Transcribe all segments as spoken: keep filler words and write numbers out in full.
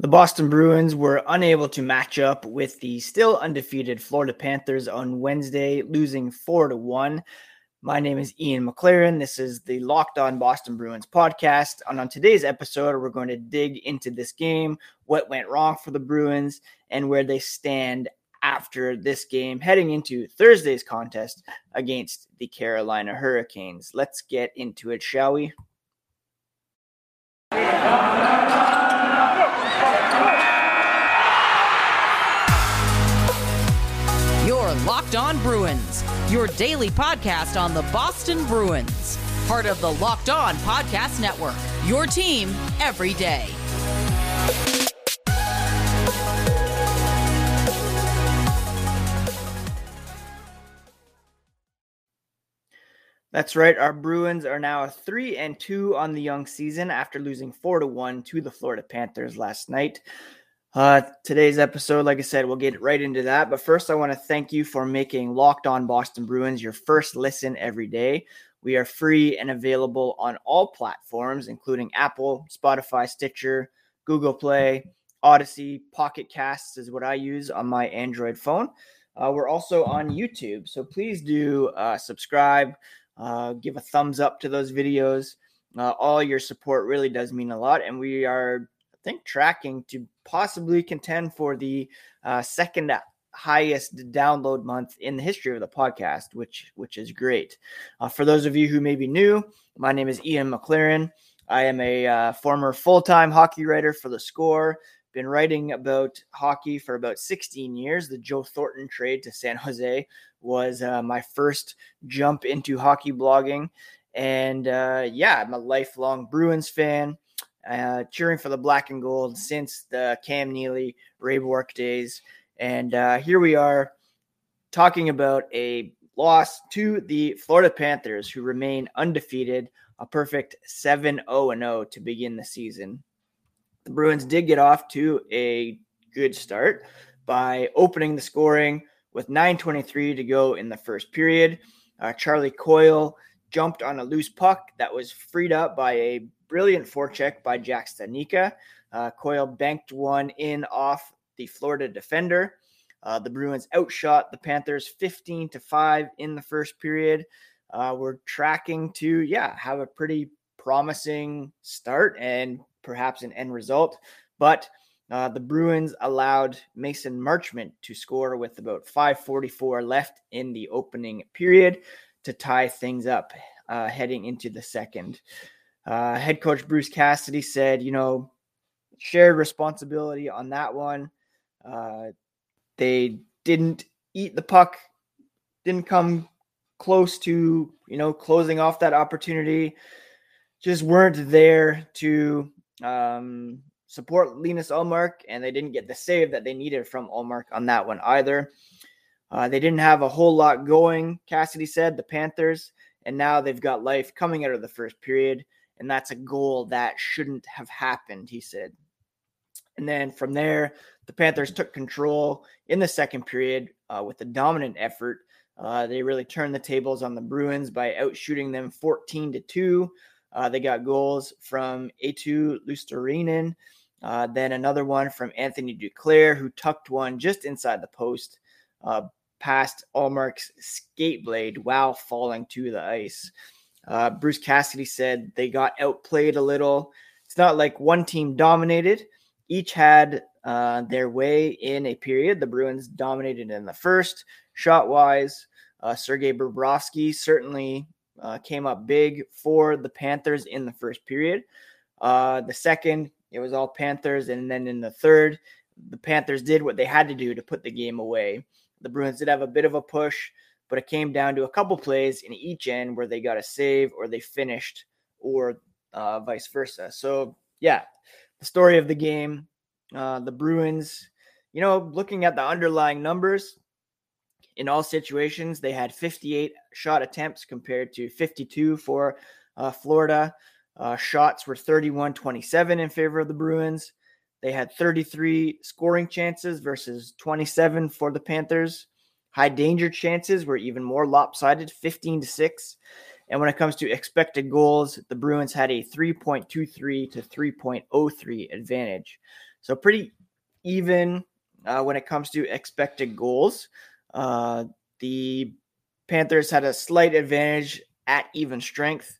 The Boston Bruins were unable to match up with the still undefeated Florida Panthers on Wednesday, losing four to one. My name is Ian McLaren. This is the Locked On Boston Bruins podcast. And on today's episode, we're going to dig into this game, what went wrong for the Bruins, and where they stand after this game, heading into Thursday's contest against the Carolina Hurricanes. Let's get into it, shall we? Locked On Bruins, your daily podcast on the Boston Bruins, part of the Locked On Podcast Network, your team every day. That's right. Our Bruins are now three and two on the young season after losing four to one to the Florida Panthers last night. Uh, today's episode, like I said, we'll get right into that. But first, I want to thank you for making Locked On Boston Bruins your first listen every day. We are free and available on all platforms, including Apple, Spotify, Stitcher, Google Play, Odyssey, Pocket Casts is what I use on my Android phone. Uh, we're also on YouTube, so please do uh, subscribe, uh, give a thumbs up to those videos. Uh, all your support really does mean a lot, and we are I think tracking to possibly contend for the uh, second highest download month in the history of the podcast, which which is great. Uh, for those of you who may be new, my name is Ian McLaren. I am a uh, former full-time hockey writer for The Score. Been writing about hockey for about sixteen years. The Joe Thornton trade to San Jose was uh, my first jump into hockey blogging. And uh, yeah, I'm a lifelong Bruins fan. Uh, cheering for the black and gold since the Cam Neely, Ray Bork days. And uh, here we are talking about a loss to the Florida Panthers, who remain undefeated, a perfect seven oh and oh to begin the season. The Bruins did get off to a good start by opening the scoring with nine twenty-three to go in the first period. Uh, Charlie Coyle jumped on a loose puck that was freed up by a brilliant forecheck by Jack Stanica. Uh, Coyle banked one in off the Florida defender. Uh, the Bruins outshot the Panthers fifteen to five in the first period. Uh, we're tracking to, yeah, have a pretty promising start and perhaps an end result. But uh, the Bruins allowed Mason Marchment to score with about five forty-four left in the opening period to tie things up uh, heading into the second. Uh, head coach Bruce Cassidy said, you know, shared responsibility on that one. Uh, they didn't eat the puck, didn't come close to, you know, closing off that opportunity, just weren't there to um, support Linus Ullmark, and they didn't get the save that they needed from Ullmark on that one either. Uh, they didn't have a whole lot going, Cassidy said, the Panthers, and now they've got life coming out of the first period. And that's a goal that shouldn't have happened, he said. And then from there, the Panthers took control in the second period uh, with a dominant effort. Uh, they really turned the tables on the Bruins by outshooting them fourteen to two. Uh, they got goals from Eetu Luostarinen, uh, then another one from Anthony Duclair, who tucked one just inside the post, uh, past Ullmark's skate blade while falling to the ice. Uh, Bruce Cassidy said they got outplayed a little. It's not like one team dominated. Each had uh, their way in a period. The Bruins dominated in the first. Shot-wise, uh, Sergei Bobrovsky certainly uh, came up big for the Panthers in the first period. Uh, the second, it was all Panthers. And then in the third, the Panthers did what they had to do to put the game away. The Bruins did have a bit of a push, but it came down to a couple plays in each end where they got a save or they finished or uh, vice versa. So, yeah, the story of the game, uh, the Bruins, you know, looking at the underlying numbers, in all situations, they had fifty-eight shot attempts compared to fifty-two for uh, Florida. Uh, shots were thirty-one twenty-seven in favor of the Bruins. They had thirty-three scoring chances versus twenty-seven for the Panthers. High danger chances were even more lopsided, fifteen to six. And when it comes to expected goals, the Bruins had a three point two three to three point oh three advantage. So pretty even uh, when it comes to expected goals. Uh, the Panthers had a slight advantage at even strength.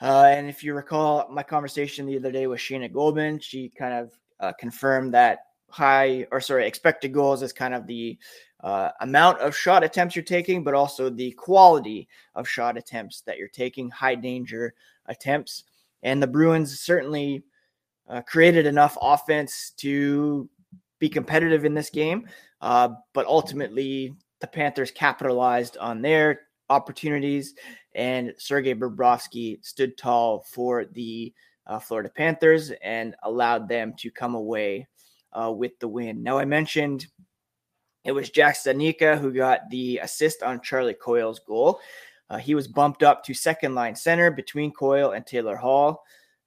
Uh, and if you recall my conversation the other day with Sheena Goldman, she kind of uh, confirmed that high or sorry, expected goals is kind of the uh, amount of shot attempts you're taking, but also the quality of shot attempts that you're taking, high danger attempts. And the Bruins certainly uh, created enough offense to be competitive in this game. Uh, but ultimately the Panthers capitalized on their opportunities, and Sergei Bobrovsky stood tall for the uh, Florida Panthers and allowed them to come away uh, with the win. Now, I mentioned it was Jack Stanica who got the assist on Charlie Coyle's goal. Uh, he was bumped up to second-line center between Coyle and Taylor Hall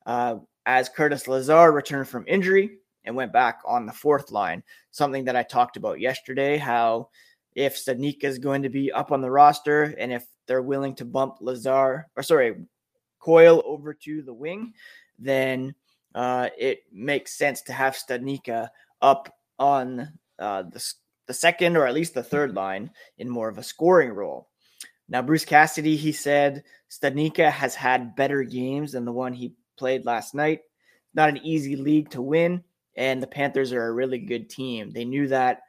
uh, as Curtis Lazar returned from injury and went back on the fourth line, something that I talked about yesterday, how if Stanica is going to be up on the roster and if they're willing to bump Lazar or sorry, Coyle over to the wing, then uh, it makes sense to have Stanica up on uh, the, the second or at least the third line in more of a scoring role. Now, Bruce Cassidy, he said Stanica has had better games than the one he played last night. Not an easy league to win, and the Panthers are a really good team. They knew that.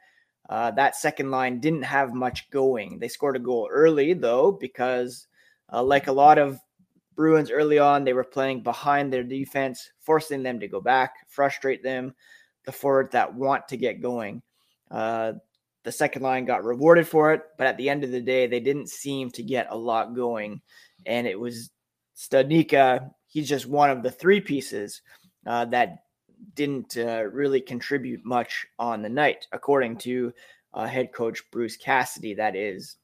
Uh, that second line didn't have much going. They scored a goal early, though, because uh, like a lot of Bruins early on, they were playing behind their defense, forcing them to go back, frustrate them, the forwards that want to get going. Uh, the second line got rewarded for it, but at the end of the day, they didn't seem to get a lot going. And it was Stanica, he's just one of the three pieces uh, that didn't uh, really contribute much on the night, according to uh, head coach Bruce Cassidy, that is.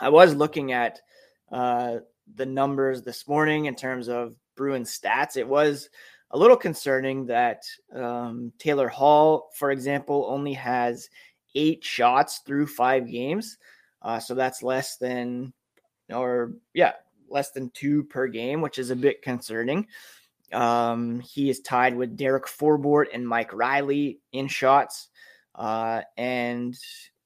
I was looking at uh, the numbers this morning in terms of Bruins stats. It was a little concerning that um, Taylor Hall, for example, only has eight shots through five games. Uh, so that's less than, or yeah, less than two per game, which is a bit concerning. Um, he is tied with Derek Forbort and Mike Riley in shots. Uh, and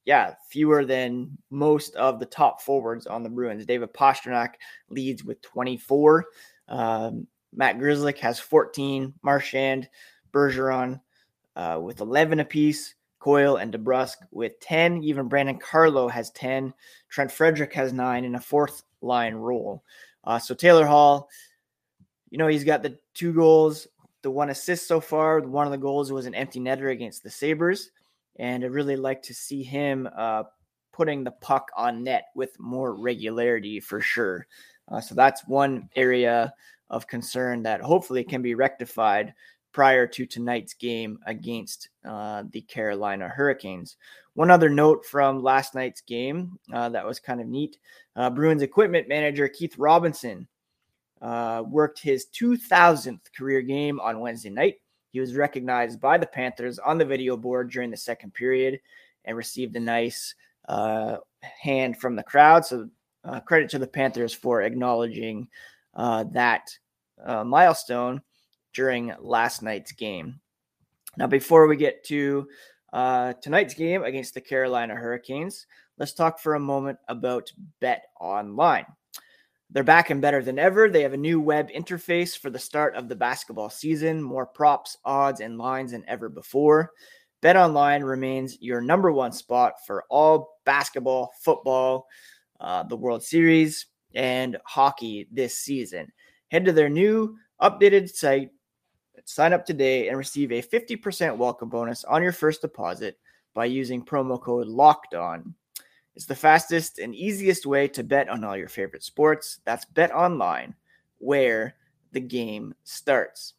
yeah, fewer than most of the top forwards on the Bruins. David Pastrnak leads with twenty-four. Um, Matt Grzelcyk has fourteen. Marchand, Bergeron, uh, with eleven apiece. Coyle and DeBrusque with ten. Even Brandon Carlo has ten. Trent Frederick has nine in a fourth line role. Uh, so Taylor Hall, you know, he's got the two goals, the one assist so far. One of the goals was an empty netter against the Sabres. And I really like to see him uh, putting the puck on net with more regularity for sure. Uh, so that's one area of concern that hopefully can be rectified prior to tonight's game against uh, the Carolina Hurricanes. One other note from last night's game uh, that was kind of neat. Uh, Bruins equipment manager Keith Robinson Uh, worked his two thousandth career game on Wednesday night. He was recognized by the Panthers on the video board during the second period and received a nice uh, hand from the crowd. So uh, credit to the Panthers for acknowledging uh, that uh, milestone during last night's game. Now, before we get to uh, tonight's game against the Carolina Hurricanes, let's talk for a moment about Bet Online. They're back and better than ever. They have a new web interface for the start of the basketball season, more props, odds, and lines than ever before. BetOnline remains your number one spot for all basketball, football, uh, the World Series, and hockey this season. Head to their new updated site, sign up today, and receive a fifty percent welcome bonus on your first deposit by using promo code LOCKEDON. It's the fastest and easiest way to bet on all your favorite sports. That's Bet Online, where the game starts.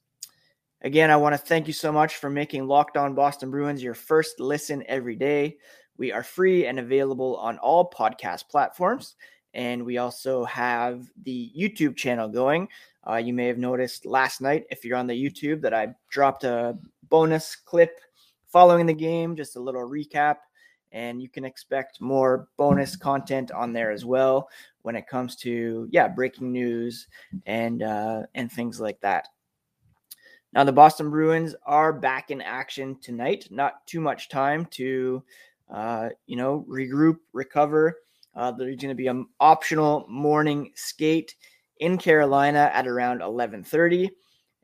Again, I want to thank you so much for making Locked On Boston Bruins your first listen every day. We are free and available on all podcast platforms, and we also have the YouTube channel going. Uh, you may have noticed last night, if you're on the YouTube, that I dropped a bonus clip following the game, just a little recap. And you can expect more bonus content on there as well when it comes to, yeah, breaking news and uh, and things like that. Now, the Boston Bruins are back in action tonight. Not too much time to, uh, you know, regroup, recover. Uh, there's going to be an optional morning skate in Carolina at around eleven thirty,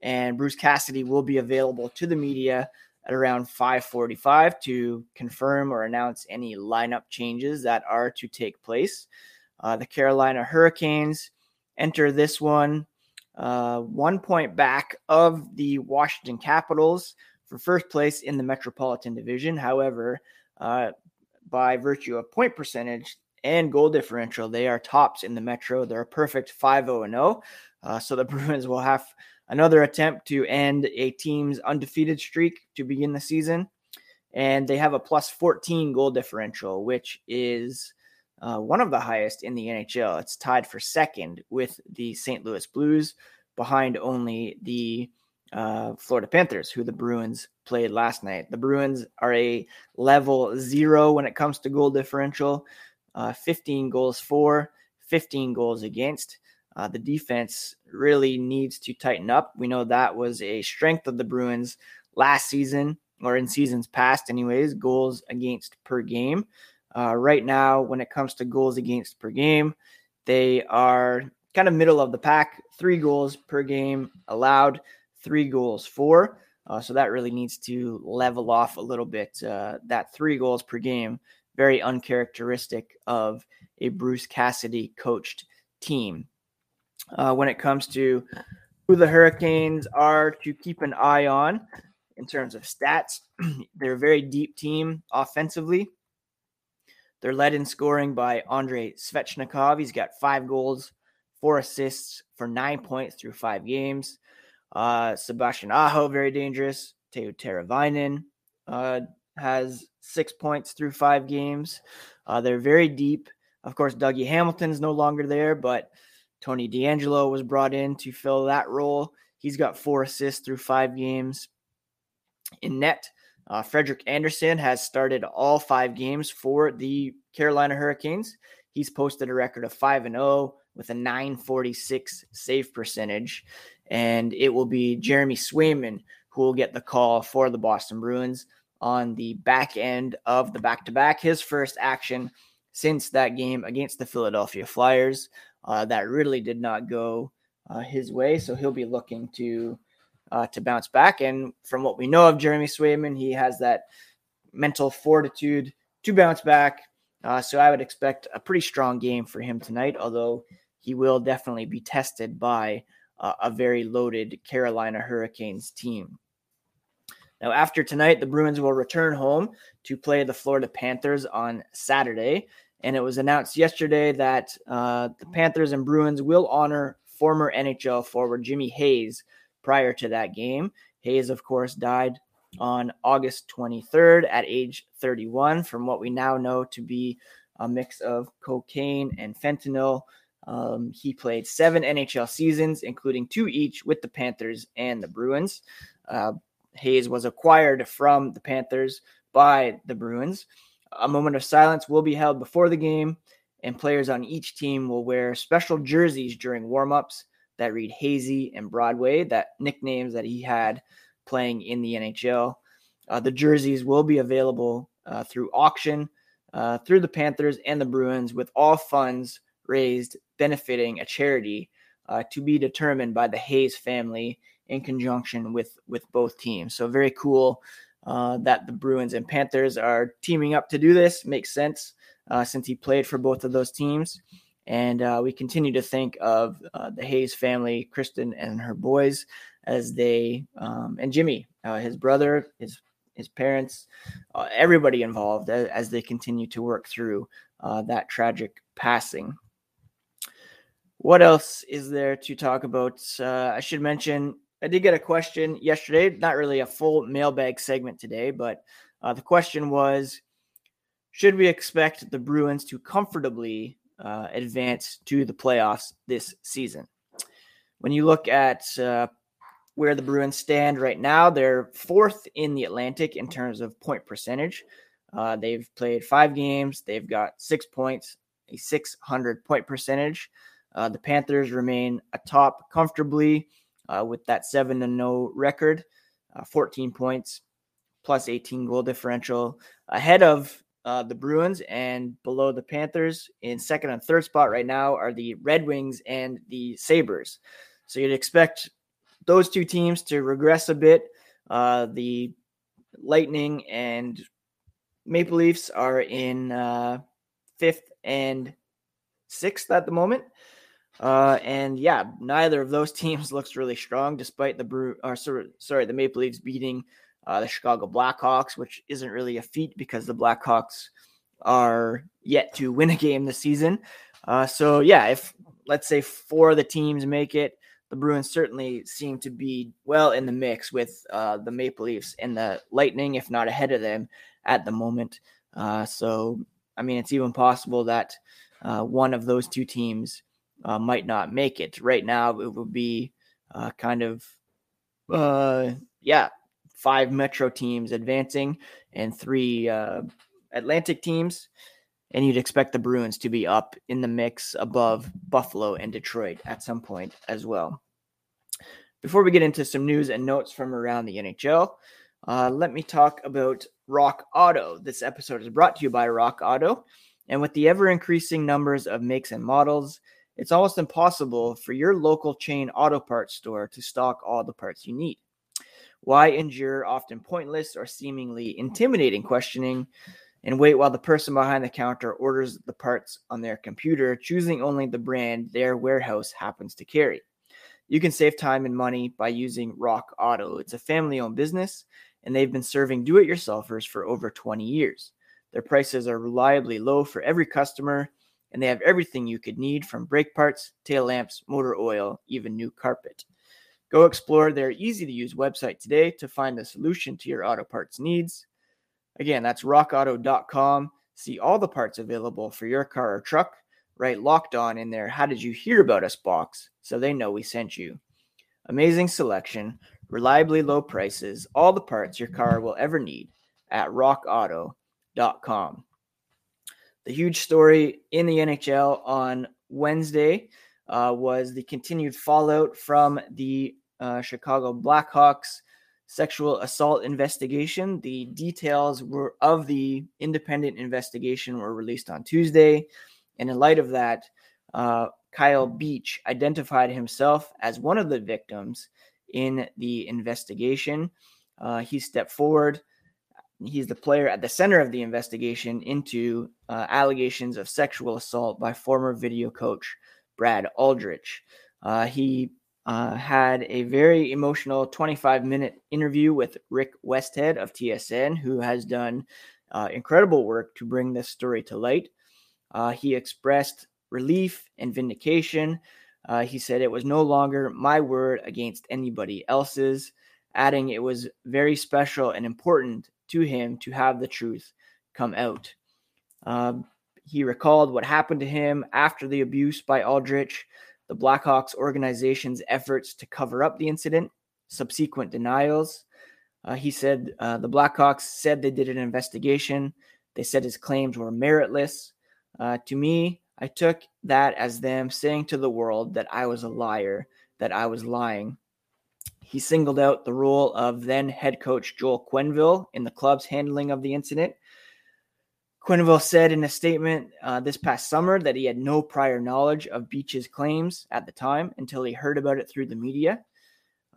and Bruce Cassidy will be available to the media at around five forty-five to confirm or announce any lineup changes that are to take place. Uh, the Carolina Hurricanes enter this one uh, one point back of the Washington Capitals for first place in the Metropolitan Division. However, uh, by virtue of point percentage and goal differential, they are tops in the Metro. They're a perfect five oh and oh. Uh, so the Bruins will have another attempt to end a team's undefeated streak to begin the season. And they have a plus fourteen goal differential, which is uh, one of the highest in the N H L. It's tied for second with the Saint Louis Blues, behind only the uh, Florida Panthers, who the Bruins played last night. The Bruins are a level zero when it comes to goal differential. Uh, fifteen goals for, fifteen goals against. Uh, the defense really needs to tighten up. We know that was a strength of the Bruins last season, or in seasons past anyways, goals against per game. Uh, right now, when it comes to goals against per game, they are kind of middle of the pack. Three goals per game allowed, three goals for. Uh, so that really needs to level off a little bit. Uh, that three goals per game, very uncharacteristic of a Bruce Cassidy coached team. Uh, when it comes to who the Hurricanes are to keep an eye on in terms of stats, they're a very deep team offensively. They're led in scoring by Andrei Svechnikov. He's got five goals, four assists for nine points through five games. Uh, Sebastian Aho, very dangerous. Teo Teravainen uh, has six points through five games. Uh, they're very deep. Of course, Dougie Hamilton's no longer there, but Tony DeAngelo was brought in to fill that role. He's got four assists through five games. In net, uh, Frederik Andersen has started all five games for the Carolina Hurricanes. He's posted a record of five and oh with a nine forty-six save percentage. And it will be Jeremy Swayman who will get the call for the Boston Bruins on the back end of the back-to-back, his first action since that game against the Philadelphia Flyers. Uh, that really did not go uh, his way, so he'll be looking to uh, to bounce back. And from what we know of Jeremy Swayman, he has that mental fortitude to bounce back. Uh, so I would expect a pretty strong game for him tonight, although he will definitely be tested by uh, a very loaded Carolina Hurricanes team. Now, after tonight, the Bruins will return home to play the Florida Panthers on Saturday. And it was announced yesterday that uh, the Panthers and Bruins will honor former N H L forward Jimmy Hayes prior to that game. Hayes, of course, died on August twenty-third at age thirty-one from what we now know to be a mix of cocaine and fentanyl. Um, he played seven N H L seasons, including two each with the Panthers and the Bruins. Uh, Hayes was acquired from the Panthers by the Bruins. A moment of silence will be held before the game, and players on each team will wear special jerseys during warm-ups that read Hazy and Broadway, that nicknames that he had playing in the N H L. Uh, the jerseys will be available uh, through auction, uh, through the Panthers and the Bruins, with all funds raised benefiting a charity uh, to be determined by the Hayes family in conjunction with, with both teams. So very cool Uh, that the Bruins and Panthers are teaming up to do this. Makes sense uh, since he played for both of those teams. And uh, we continue to think of uh, the Hayes family, Kristen and her boys, as they um, and Jimmy, uh, his brother, his his parents, uh, everybody involved as, as they continue to work through uh, that tragic passing. What else is there to talk about? Uh, I should mention, I did get a question yesterday, not really a full mailbag segment today, but uh, the question was, should we expect the Bruins to comfortably uh, advance to the playoffs this season? When you look at uh, where the Bruins stand right now, they're fourth in the Atlantic in terms of point percentage. Uh, they've played five games. They've got six points, a six hundred point percentage. Uh, the Panthers remain atop comfortably uh, with that seven to nothing record, uh, fourteen points, plus eighteen goal differential, ahead of uh, the Bruins and below the Panthers. In second and third spot right now are the Red Wings and the Sabres. So you'd expect those two teams to regress a bit. Uh, the Lightning and Maple Leafs are in uh, fifth and sixth at the moment. Uh, and yeah, neither of those teams looks really strong, despite the Bru- or sorry, sorry, the Maple Leafs beating uh, the Chicago Blackhawks, which isn't really a feat because the Blackhawks are yet to win a game this season. Uh, so yeah, if let's say four of the teams make it, the Bruins certainly seem to be well in the mix with uh, the Maple Leafs and the Lightning, if not ahead of them at the moment. Uh, so, I mean, it's even possible that uh, one of those two teams uh, might not make it. Right now, it would be uh, kind of, uh, yeah, five Metro teams advancing and three uh, Atlantic teams. And you'd expect the Bruins to be up in the mix above Buffalo and Detroit at some point as well. Before we get into some news and notes from around the N H L, uh, let me talk about Rock Auto. This episode is brought to you by Rock Auto. And with the ever-increasing numbers of makes and models, it's almost impossible for your local chain auto parts store to stock all the parts you need. Why endure often pointless or seemingly intimidating questioning and wait while the person behind the counter orders the parts on their computer, choosing only the brand their warehouse happens to carry? You can save time and money by using Rock Auto. It's a family-owned business, and they've been serving do-it-yourselfers for over twenty years. Their prices are reliably low for every customer, and they have everything you could need, from brake parts, tail lamps, motor oil, even new carpet. Go explore their easy-to-use website today to find the solution to your auto parts needs. Again, that's rock auto dot com. See all the parts available for your car or truck. Write Locked On in their "How did you hear about us" box so they know we sent you. Amazing selection, reliably low prices, all the parts your car will ever need at rock auto dot com. The huge story in the N H L on Wednesday uh, was the continued fallout from the uh, Chicago Blackhawks sexual assault investigation. The details were of the independent investigation were released on Tuesday. And in light of that, uh, Kyle Beach identified himself as one of the victims in the investigation. Uh, he stepped forward. He's the player at the center of the investigation into uh, allegations of sexual assault by former video coach Brad Aldrich. Uh, he Uh, had a very emotional twenty-five minute interview with Rick Westhead of T S N, who has done uh, incredible work to bring this story to light. Uh, he expressed relief and vindication. Uh, he said, "It was no longer my word against anybody else's," adding it was very special and important to him to have the truth come out. Uh, he recalled what happened to him after the abuse by Aldrich, the Blackhawks organization's efforts to cover up the incident, subsequent denials. Uh, he said uh, the Blackhawks said they did an investigation. They said his claims were meritless. Uh, to me, I took that as them saying to the world that I was a liar, that I was lying. He singled out the role of then head coach Joel Quenneville in the club's handling of the incident. Quenneville said in a statement uh, this past summer that he had no prior knowledge of Beach's claims at the time until he heard about it through the media,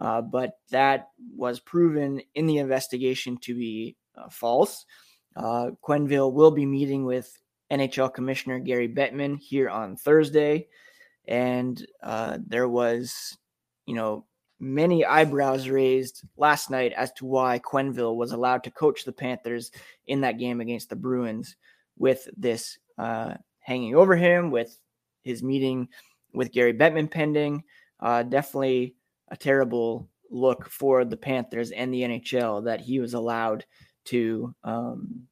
uh, but that was proven in the investigation to be uh, false. Uh, Quenneville will be meeting with N H L Commissioner Gary Bettman here on Thursday, and uh, there was, you know, many eyebrows raised last night as to why Quenneville was allowed to coach the Panthers in that game against the Bruins with this uh, hanging over him, with his meeting with Gary Bettman pending. Uh, definitely a terrible look for the Panthers and the N H L that he was allowed to um,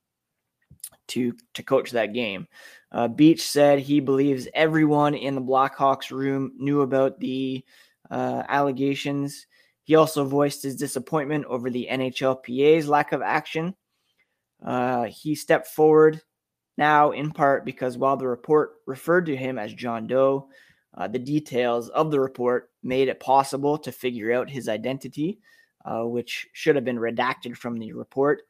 to to coach that game. Uh, Beach said he believes everyone in the Blackhawks room knew about the Uh, allegations. He also voiced his disappointment over the N H L P A's lack of action. Uh, he stepped forward now in part because while the report referred to him as John Doe, Uh, the details of the report made it possible to figure out his identity, uh, which should have been redacted from the report.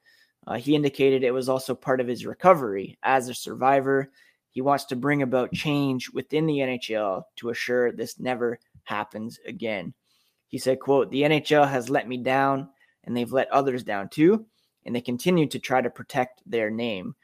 Uh, he indicated it was also part of his recovery as a survivor. He wants to bring about change within the N H L to assure this never happens again. He said, quote, "The N H L has let me down and they've let others down too, and they continue to try to protect their name."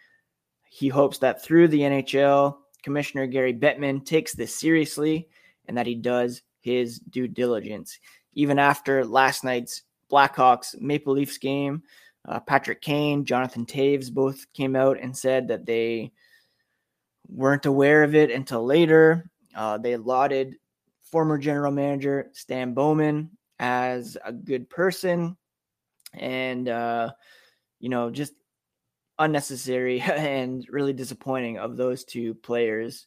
He hopes that through the N H L, Commissioner Gary Bettman takes this seriously and that he does his due diligence. Even after last night's Blackhawks Maple Leafs game, uh, Patrick Kane, Jonathan Taves both came out and said that they weren't aware of it until later. Uh, they lauded former general manager Stan Bowman as a good person and, uh, you know, just unnecessary and really disappointing of those two players.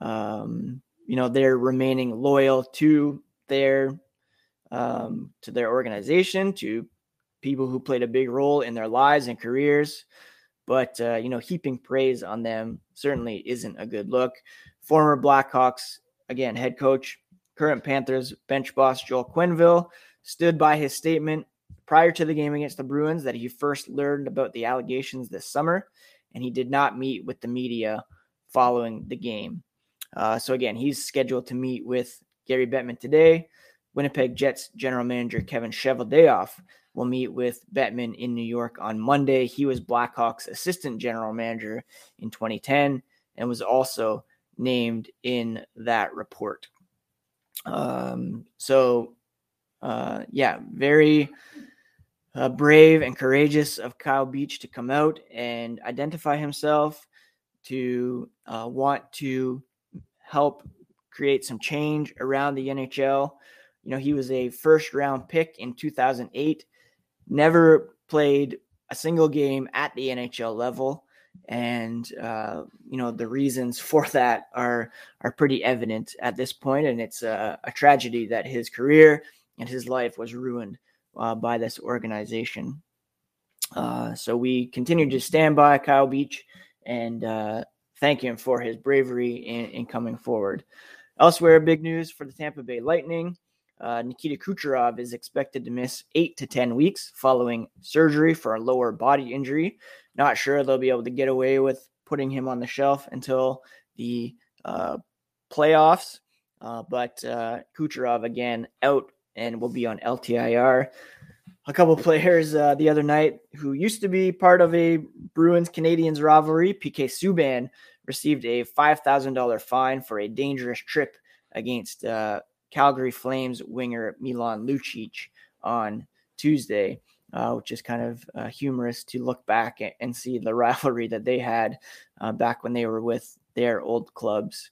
Um, you know, they're remaining loyal to their um, to their organization, to people who played a big role in their lives and careers. But, uh, you know, heaping praise on them certainly isn't a good look. Former Blackhawks, again, head coach, current Panthers bench boss Joel Quenneville stood by his statement prior to the game against the Bruins that he first learned about the allegations this summer, and he did not meet with the media following the game. Uh, so again, he's scheduled to meet with Gary Bettman today. Winnipeg Jets general manager Kevin Cheveldayoff will meet with Bettman in New York on Monday. He was Blackhawks assistant general manager in twenty ten and was also named in that report. Um, so uh, yeah, very uh, brave and courageous of Kyle Beach to come out and identify himself, to uh, want to help create some change around the N H L. You know, he was a first round pick in two thousand eight, never played a single game at the N H L level. And, uh, you know, the reasons for that are, are pretty evident at this point. And it's a, a tragedy that his career and his life was ruined uh, by this organization. Uh, so we continue to stand by Kyle Beach and uh, thank him for his bravery in, in coming forward. Elsewhere, big news for the Tampa Bay Lightning. Uh, Nikita Kucherov is expected to miss eight to ten weeks following surgery for a lower body injury. Not sure they'll be able to get away with putting him on the shelf until the uh, playoffs. Uh, but uh, Kucherov, again, out and will be on L T I R. A couple of players uh, the other night who used to be part of a Bruins-Canadians rivalry, P K Subban, received a five thousand dollars fine for a dangerous trip against uh, Calgary Flames winger Milan Lucic on Tuesday, uh, which is kind of uh, humorous to look back at and see the rivalry that they had uh, back when they were with their old clubs.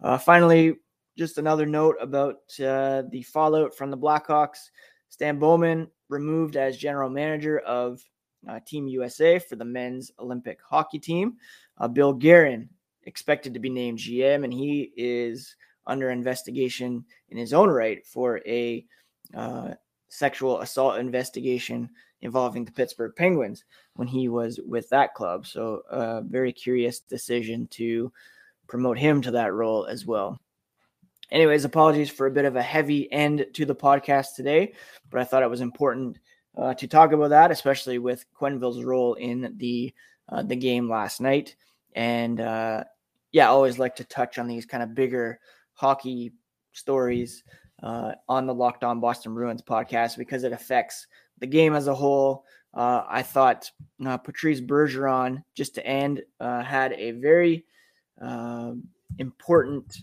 Uh, finally, just another note about uh, the fallout from the Blackhawks. Stan Bowman removed as general manager of uh, Team U S A for the men's Olympic hockey team. Uh, Bill Guerin expected to be named G M, and he is under investigation in his own right for a uh, sexual assault investigation involving the Pittsburgh Penguins when he was with that club. So a uh, very curious decision to promote him to that role as well. Anyways, apologies for a bit of a heavy end to the podcast today, but I thought it was important uh, to talk about that, especially with Quenneville's role in the uh, the game last night. And uh, yeah, I always like to touch on these kind of bigger hockey stories uh, on the Locked On Boston Bruins podcast because it affects the game as a whole. Uh, I thought uh, Patrice Bergeron, just to end, uh, had a very uh, important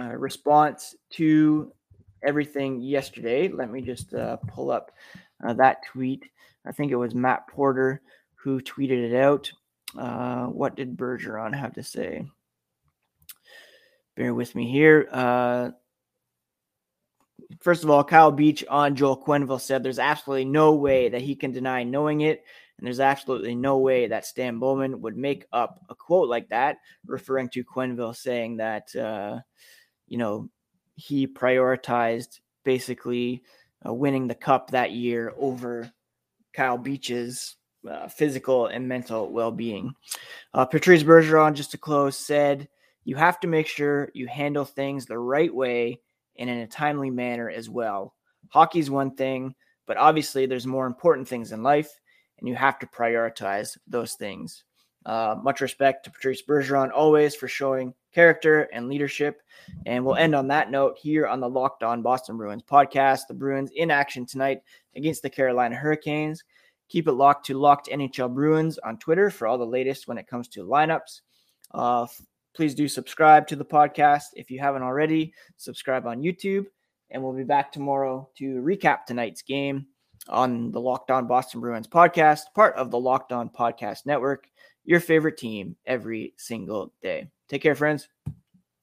uh, response to everything yesterday. Let me just uh, pull up uh, that tweet. I think it was Matt Porter who tweeted it out. Uh, what did Bergeron have to say? Bear with me here. Uh, first of all, Kyle Beach on Joel Quenneville said there's absolutely no way that he can deny knowing it, and there's absolutely no way that Stan Bowman would make up a quote like that, referring to Quenneville saying that, uh, you know, he prioritized basically uh, winning the cup that year over Kyle Beach's uh, physical and mental well-being. Uh, Patrice Bergeron, just to close, said, you have to make sure you handle things the right way and in a timely manner as well. Hockey's one thing, but obviously there's more important things in life, and you have to prioritize those things. Uh, much respect to Patrice Bergeron always for showing character and leadership. And we'll end on that note here on the Locked On Boston Bruins podcast. The Bruins in action tonight against the Carolina Hurricanes. Keep it locked to Locked N H L Bruins on Twitter for all the latest when it comes to lineups. Uh, please do subscribe to the podcast if you haven't already. Subscribe on YouTube, and we'll be back tomorrow to recap tonight's game on the Locked On Boston Bruins podcast, part of the Locked On Podcast Network. Your favorite team every single day. Take care, friends.